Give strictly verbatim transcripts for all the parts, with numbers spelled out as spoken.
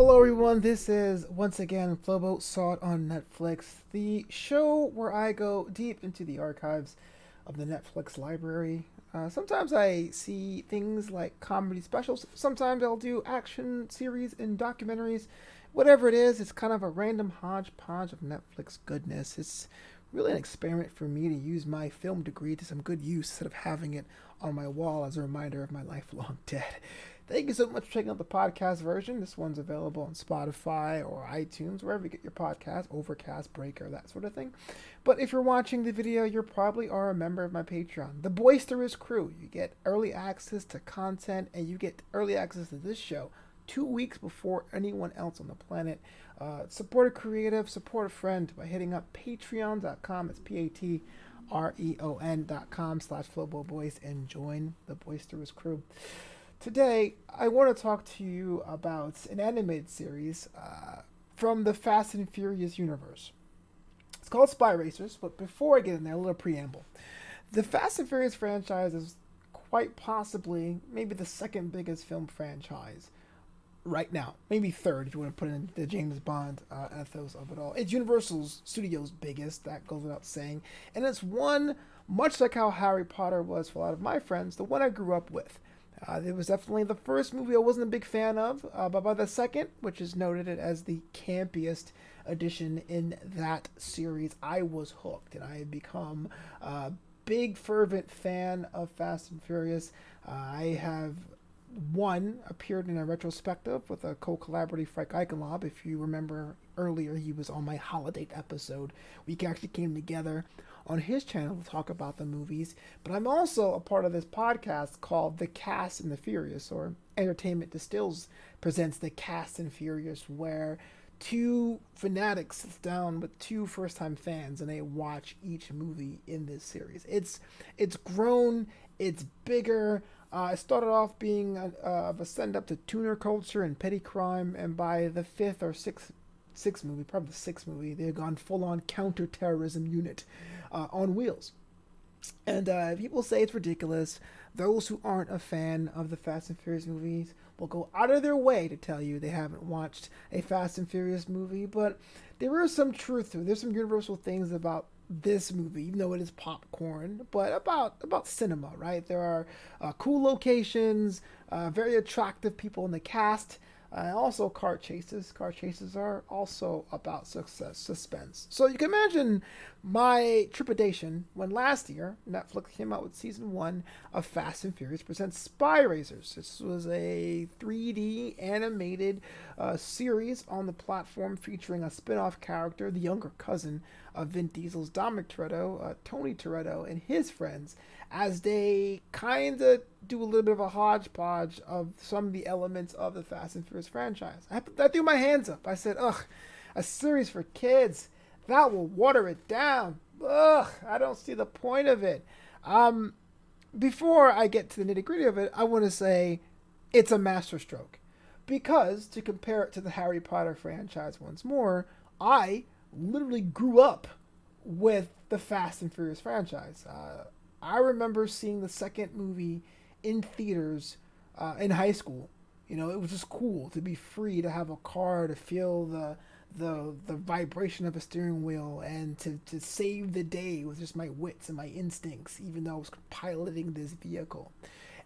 Hello everyone, this is once again Flobo Saw It on Netflix, the show where I go deep into the archives of the Netflix library. Uh, sometimes I see things like comedy specials, sometimes I'll do action series and documentaries. Whatever it is, it's kind of a random hodgepodge of Netflix goodness. It's really an experiment for me to use my film degree to some good use instead of having it on my wall as a reminder of my lifelong debt. Thank you so much for checking out the podcast version. This one's available on Spotify or iTunes, wherever you get your podcast, Overcast, Breaker, that sort of thing. But if you're watching the video, you probably are a member of my Patreon, The Boisterous Crew. You get early access to content, and you get early access to this show two weeks before anyone else on the planet. Uh, support a creative, support a friend by hitting up patreon dot com. It's P A T R E O N dot com slash floboboys and join The Boisterous Crew. Today, I want to talk to you about an animated series uh, from the Fast and Furious universe. It's called Spy Racers, but before I get in there, a little preamble. The Fast and Furious franchise is quite possibly maybe the second biggest film franchise right now. Maybe third, if you want to put in the James Bond uh, ethos of it all. It's Universal Studios' biggest, that goes without saying. And it's one, much like how Harry Potter was for a lot of my friends, the one I grew up with. Uh, it was definitely the first movie I wasn't a big fan of, uh, but by the second, which is noted as the campiest edition in that series, I was hooked, and I have become a big, fervent fan of Fast and Furious. Uh, I have, one, appeared in a retrospective with a co-collaborative Frank Eichenlob. If you remember earlier, he was on my holiday episode. We actually came together on his channel to talk about the movies, but I'm also a part of this podcast called The Cast and the Furious, or Entertainment Distills presents The Cast and Furious, where two fanatics sit down with two first-time fans and they watch each movie in this series. It's it's grown, it's bigger. Uh, it started off being a, uh, a send-up to tuner culture and petty crime, and by the fifth or sixth Sixth movie, probably the sixth movie, they've gone full-on counter-terrorism unit uh, on wheels. And uh, people say it's ridiculous. Those who aren't a fan of the Fast and Furious movies will go out of their way to tell you they haven't watched a Fast and Furious movie, but there is some truth to it. There's some universal things about this movie, even though it is popcorn, but about about cinema, right? There are uh, cool locations, uh, very attractive people in the cast, and uh, also car chases. Car chases are also about success, suspense. So you can imagine my trepidation when last year Netflix came out with season one of Fast and Furious presents Spy Racers. This was a three D animated uh, series on the platform featuring a spin-off character, the younger cousin of Vin Diesel's Dominic Toretto, uh, Tony Toretto, and his friends, as they kind of do a little bit of a hodgepodge of some of the elements of the Fast and Furious franchise. I, I threw my hands up. I said, ugh, a series for kids. That will water it down. Ugh, I don't see the point of it. Um, before I get to the nitty-gritty of it, I want to say it's a masterstroke. Because, to compare it to the Harry Potter franchise once more, I literally grew up with the Fast and Furious franchise. Uh, I remember seeing the second movie in theaters uh, in high school. You know, it was just cool to be free to have a car, to feel the the the vibration of a steering wheel, and to, to save the day with just my wits and my instincts, even though I was piloting this vehicle.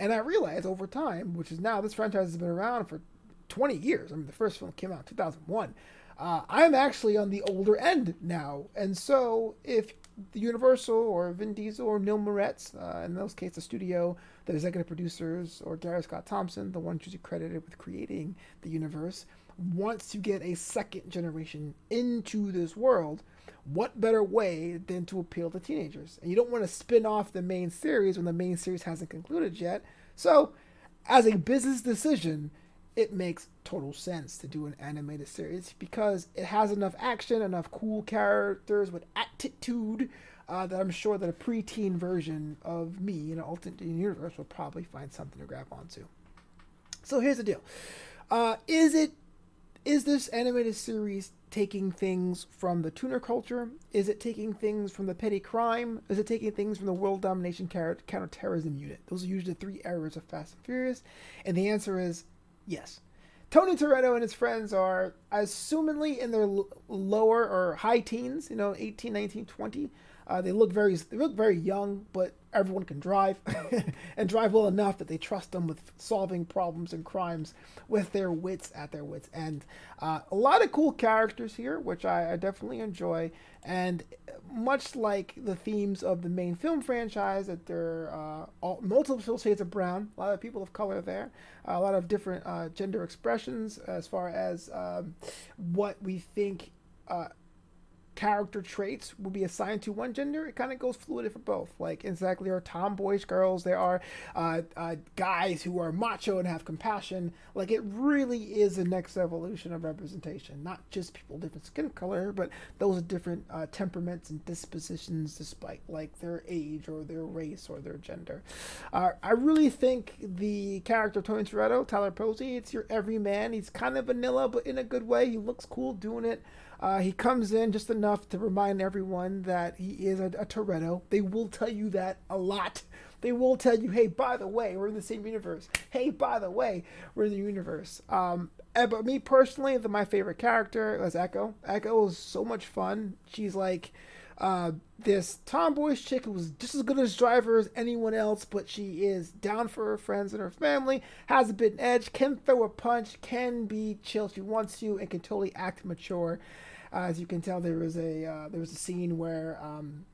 And I realized over time, which is now, this franchise has been around for twenty years. I mean, the first film came out in two thousand one. Uh, I'm actually on the older end now. And so if the Universal or Vin Diesel or Neil Moretz, uh, in those cases, the studio, the executive producers, or Gary Scott Thompson, the one who's credited with creating the universe, wants to get a second generation into this world, what better way than to appeal to teenagers? And you don't want to spin off the main series when the main series hasn't concluded yet. So as a business decision, it makes total sense to do an animated series because it has enough action, enough cool characters with attitude uh, that I'm sure that a preteen version of me in an alternate universe will probably find something to grab onto. So here's the deal. Uh, is it, is this animated series taking things from the tuner culture? Is it taking things from the petty crime? Is it taking things from the world domination counterterrorism unit? Those are usually the three eras of Fast and Furious. And the answer is yes. Tony Toretto and his friends are assumingly in their l- lower or high teens, you know, eighteen, nineteen, twenty. Uh, they look very they look very young, but everyone can drive and drive well enough that they trust them with solving problems and crimes with their wits at their wits' end. Uh, a lot of cool characters here, which I, I definitely enjoy. And much like the themes of the main film franchise, that there are uh, multiple shades of brown, a lot of people of color there, uh, a lot of different uh, gender expressions as far as um, what we think uh, character traits will be assigned to one gender. It kind of goes fluid for both. Like, exactly, there are tomboyish girls, there are uh, uh, guys who are macho and have compassion. Like, it really is the next evolution of representation. Not just people different skin color, but those are different uh, temperaments and dispositions despite like their age or their race or their gender. Uh, I really think the character Tony Toretto, Tyler Posey, it's your everyman. He's kind of vanilla, but in a good way. He looks cool doing it. Uh, he comes in just enough to remind everyone that he is a, a Toretto. They will tell you that a lot. They will tell you, hey, by the way, we're in the same universe. Hey, by the way, we're in the universe. Um, and, but me personally, the, my favorite character was Echo. Echo was so much fun. She's like uh, this tomboyish chick who was just as good as driver as anyone else, but she is down for her friends and her family, has a bit of an edge, can throw a punch, can be chill if she wants to, and can totally act mature. Uh, as you can tell, there was a uh, there was a scene where um,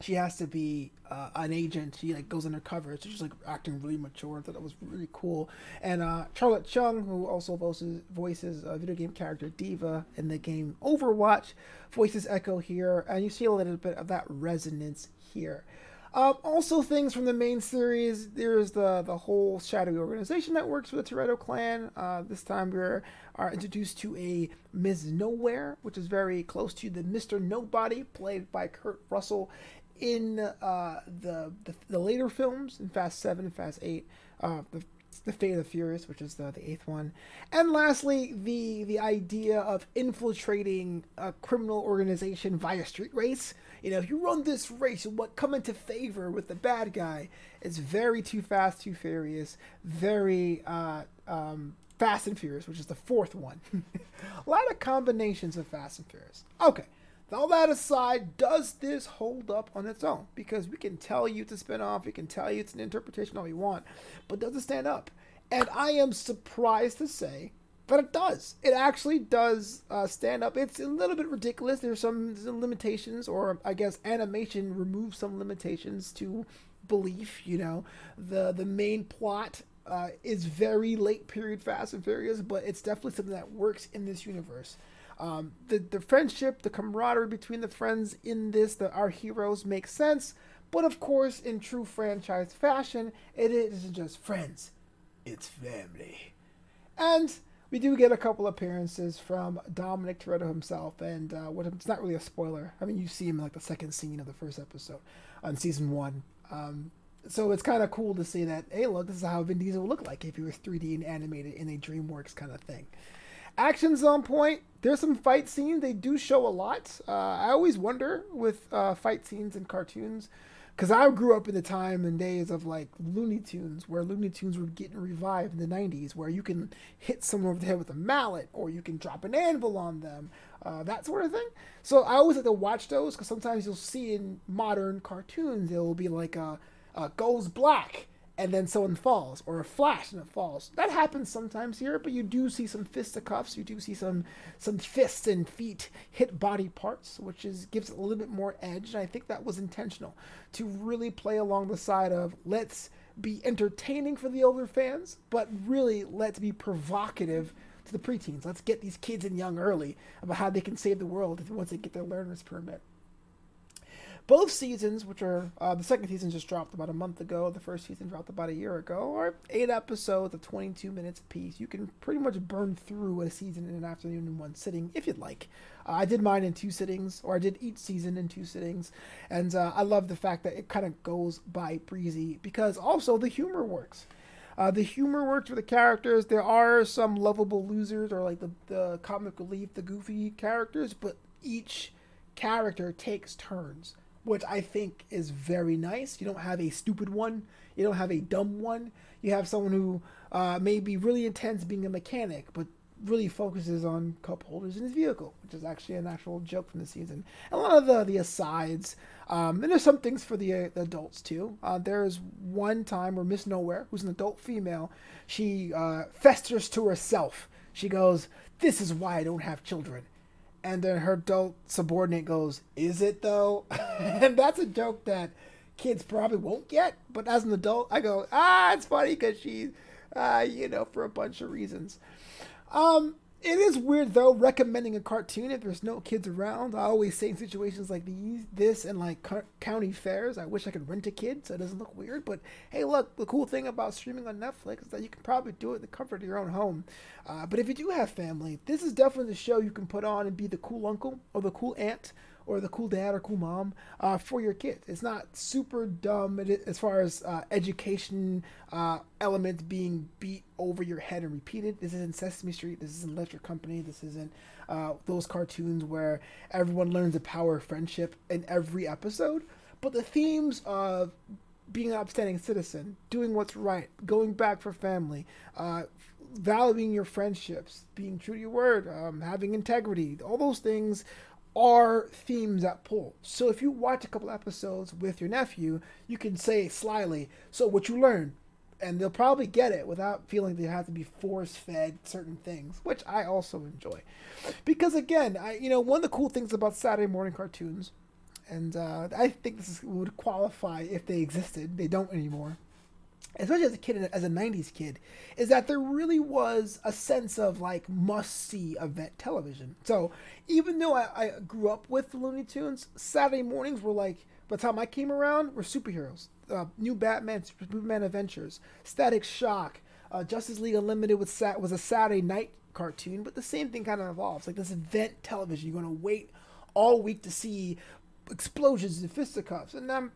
she has to be uh, an agent. She like goes undercover, so she's like acting really mature. I thought that was really cool. And uh, Charlotte Chung, who also voices voices uh, video game character D.Va in the game Overwatch, voices Echo here, and you see a little bit of that resonance here. Um, also, things from the main series. There's the the whole shadowy organization that works for the Toretto clan. Uh, this time we are introduced to a Miz Nowhere, which is very close to the Mister Nobody, played by Kurt Russell in uh, the, the the later films, in Fast seven, Fast eight, uh, the The Fate of the Furious, which is the, the eighth one. And lastly, the the idea of infiltrating a criminal organization via street race. You know, if you run this race, you'll come into favor with the bad guy. It's very Too Fast, Too Furious, very uh, um, Fast and Furious, which is the fourth one. A lot of combinations of Fast and Furious. Okay. All that aside, does this hold up on its own? Because we can tell you it's a spin-off, we can tell you it's an interpretation all we want, but does it stand up? And I am surprised to say that it does. It actually does uh, stand up. It's a little bit ridiculous. There's some, some limitations, or I guess animation removes some limitations to belief, you know. The, the main plot uh, is very late period Fast and Furious, but it's definitely something that works in this universe. Um, the, the friendship, the camaraderie between the friends in this, the, our heroes, makes sense. But of course, in true franchise fashion, it isn't just friends, it's family. And we do get a couple appearances from Dominic Toretto himself. And uh, what, it's not really a spoiler. I mean, you see him in like the second scene of the first episode on season one. Um, so it's kind of cool to see that, hey, look, this is how Vin Diesel would look like if he was three D and animated in a DreamWorks kind of thing. Action's on point. There's some fight scenes. They do show a lot. Uh, I always wonder with uh, fight scenes in cartoons, because I grew up in the time and days of like Looney Tunes, where Looney Tunes were getting revived in the nineties, where you can hit someone over the head with a mallet, or you can drop an anvil on them, uh, that sort of thing. So I always like to watch those, because sometimes you'll see in modern cartoons, there will be like a, a goes black, and then someone falls, or a flash and it falls. That happens sometimes here, but you do see some fisticuffs, you do see some some fists and feet hit body parts, which is gives it a little bit more edge, and I think that was intentional, to really play along the side of, let's be entertaining for the older fans, but really let's be provocative to the preteens. Let's get these kids in young early about how they can save the world once they get their learner's permit. Both seasons, which are, uh, the second season just dropped about a month ago, the first season dropped about a year ago, are eight episodes of twenty-two minutes apiece. You can pretty much burn through a season in an afternoon in one sitting, if you'd like. Uh, I did mine in two sittings, or I did each season in two sittings, and uh, I love the fact that it kind of goes by breezy, because also the humor works. Uh, the humor works for the characters. There are some lovable losers, or like the, the comic relief, the goofy characters, but each character takes turns, which I think is very nice. You don't have a stupid one. You don't have a dumb one. you have someone who uh, may be really intense being a mechanic, but really focuses on cup holders in his vehicle, which is actually an actual joke from the season. And a lot of the, the asides, um, and there's some things for the, uh, the adults too. Uh, there's one time where Miz Nowhere, who's an adult female, she uh, festers to herself. She goes, "This is why I don't have children." And then her adult subordinate goes, "Is it though?" And that's a joke that kids probably won't get, but as an adult, I go, ah, it's funny because she's, uh, you know, for a bunch of reasons. Um, it is weird though, recommending a cartoon if there's no kids around. I always say in situations like these, this and like co- county fairs, I wish I could rent a kid so it doesn't look weird. But hey, look, the cool thing about streaming on Netflix is that you can probably do it in the comfort of your own home. Uh, but if you do have family, this is definitely the show you can put on and be the cool uncle or the cool aunt or the cool dad or cool mom uh, for your kids. It's not super dumb as far as uh, education uh, elements being beat over your head and repeated. This isn't Sesame Street. This isn't Electric Company. This isn't uh, those cartoons where everyone learns the power of friendship in every episode. But the themes of being an upstanding citizen, doing what's right, going back for family, uh, valuing your friendships, being true to your word, um, having integrity, all those things are themes that pull. So if you watch a couple episodes with your nephew, you can say slyly, "So what you learn?" And they'll probably get it without feeling they have to be force-fed certain things, which I also enjoy. Because again, I you know, one of the cool things about Saturday morning cartoons, and uh, I think this is, would qualify if they existed, they don't anymore, especially as a kid, as a nineties kid, is that there really was a sense of like must-see event television. So even though I, I grew up with the Looney Tunes, Saturday mornings were like, by the time I came around, were superheroes. Uh, new Batman, Superman Adventures, Static Shock, uh, Justice League Unlimited was, sat, was a Saturday night cartoon, but the same thing kind of evolves. Like this event television, you're going to wait all week to see explosions and fisticuffs. And um,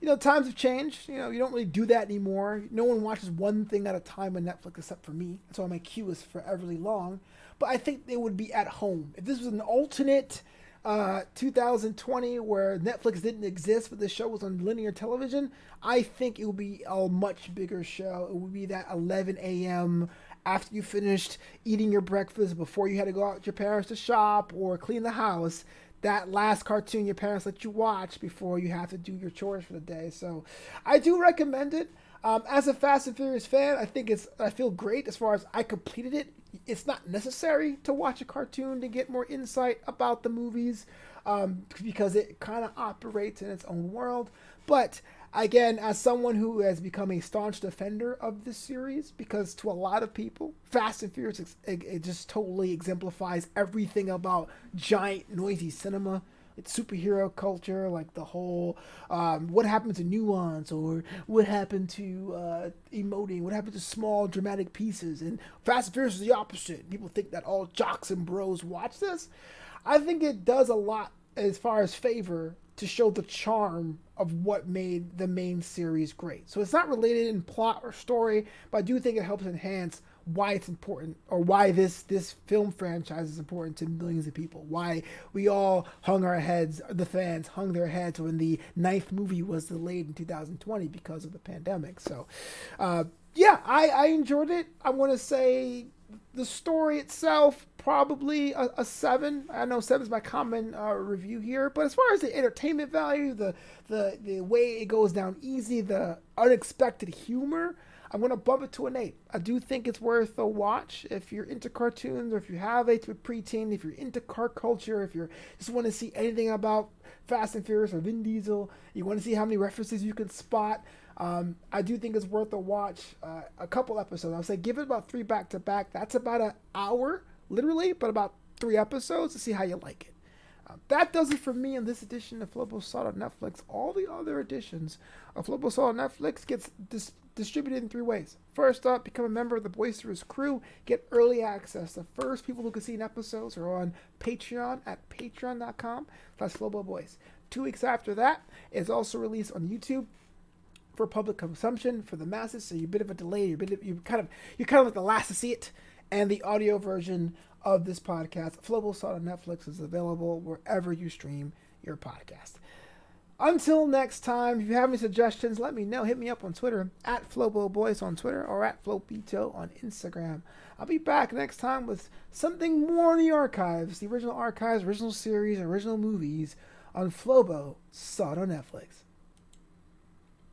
you know, times have changed. You know, you don't really do that anymore. No one watches one thing at a time on Netflix except for me. That's why my queue is foreverly long. But I think they would be at home. If this was an alternate uh, two thousand twenty where Netflix didn't exist, but the show was on linear television, I think it would be a much bigger show. It would be that eleven a.m. after you finished eating your breakfast, before you had to go out with your parents to shop or clean the house, that last cartoon your parents let you watch before you have to do your chores for the day. So I do recommend it. Um, as a Fast and Furious fan, I think it's, I feel great as far as I completed it. It's not necessary to watch a cartoon to get more insight about the movies um, because it kind of operates in its own world. But again, as someone who has become a staunch defender of this series, because to a lot of people, Fast and Furious, it, it just totally exemplifies everything about giant, noisy cinema. It's superhero culture, like the whole, um, what happened to nuance, or what happened to uh, emoting, what happened to small dramatic pieces. And Fast and Furious is the opposite. People think that all jocks and bros watch this. I think it does a lot as far as favor to show the charm of what made the main series great. So it's not related in plot or story, but I do think it helps enhance why it's important, or why this this film franchise is important to millions of people, why we all hung our heads, the fans hung their heads when the ninth movie was delayed in two thousand twenty because of the pandemic. So uh, yeah, I, I enjoyed it. I want to say the story itself, probably a, a seven. I know seven is my common uh, review here, but as far as the entertainment value, the, the, the way it goes down easy, the unexpected humor, I'm going to bump it to an eight. I do think it's worth a watch if you're into cartoons, or if you have a preteen, if you're into car culture, if you just want to see anything about Fast and Furious or Vin Diesel, you want to see how many references you can spot. Um, I do think it's worth a watch, uh, a couple episodes. I'll say give it about three back to back. That's about an hour, literally, but about three episodes to see how you like it. Uh, that does it for me in this edition of Flobo Saw It on Netflix. All the other editions of Flobo Saw It on Netflix gets dis- distributed in three ways. First up, become a member of the Boisterous Crew. Get early access. The first people who can see an episodes are on Patreon at patreon.com slash FloboBoys. Two weeks after that, it's also released on YouTube for public consumption for the masses. So you're a bit of a delay. You're a bit of, you're kind of you're kind of like the last to see it. And the audio version of this podcast, Flobo Saw It on Netflix, is available wherever you stream your podcast. Until next time, if you have any suggestions, let me know. Hit me up on Twitter, at FloboBoys on Twitter, or at Flobito on Instagram. I'll be back next time with something more in the archives, the original archives, original series, original movies on Flobo Saw It on Netflix.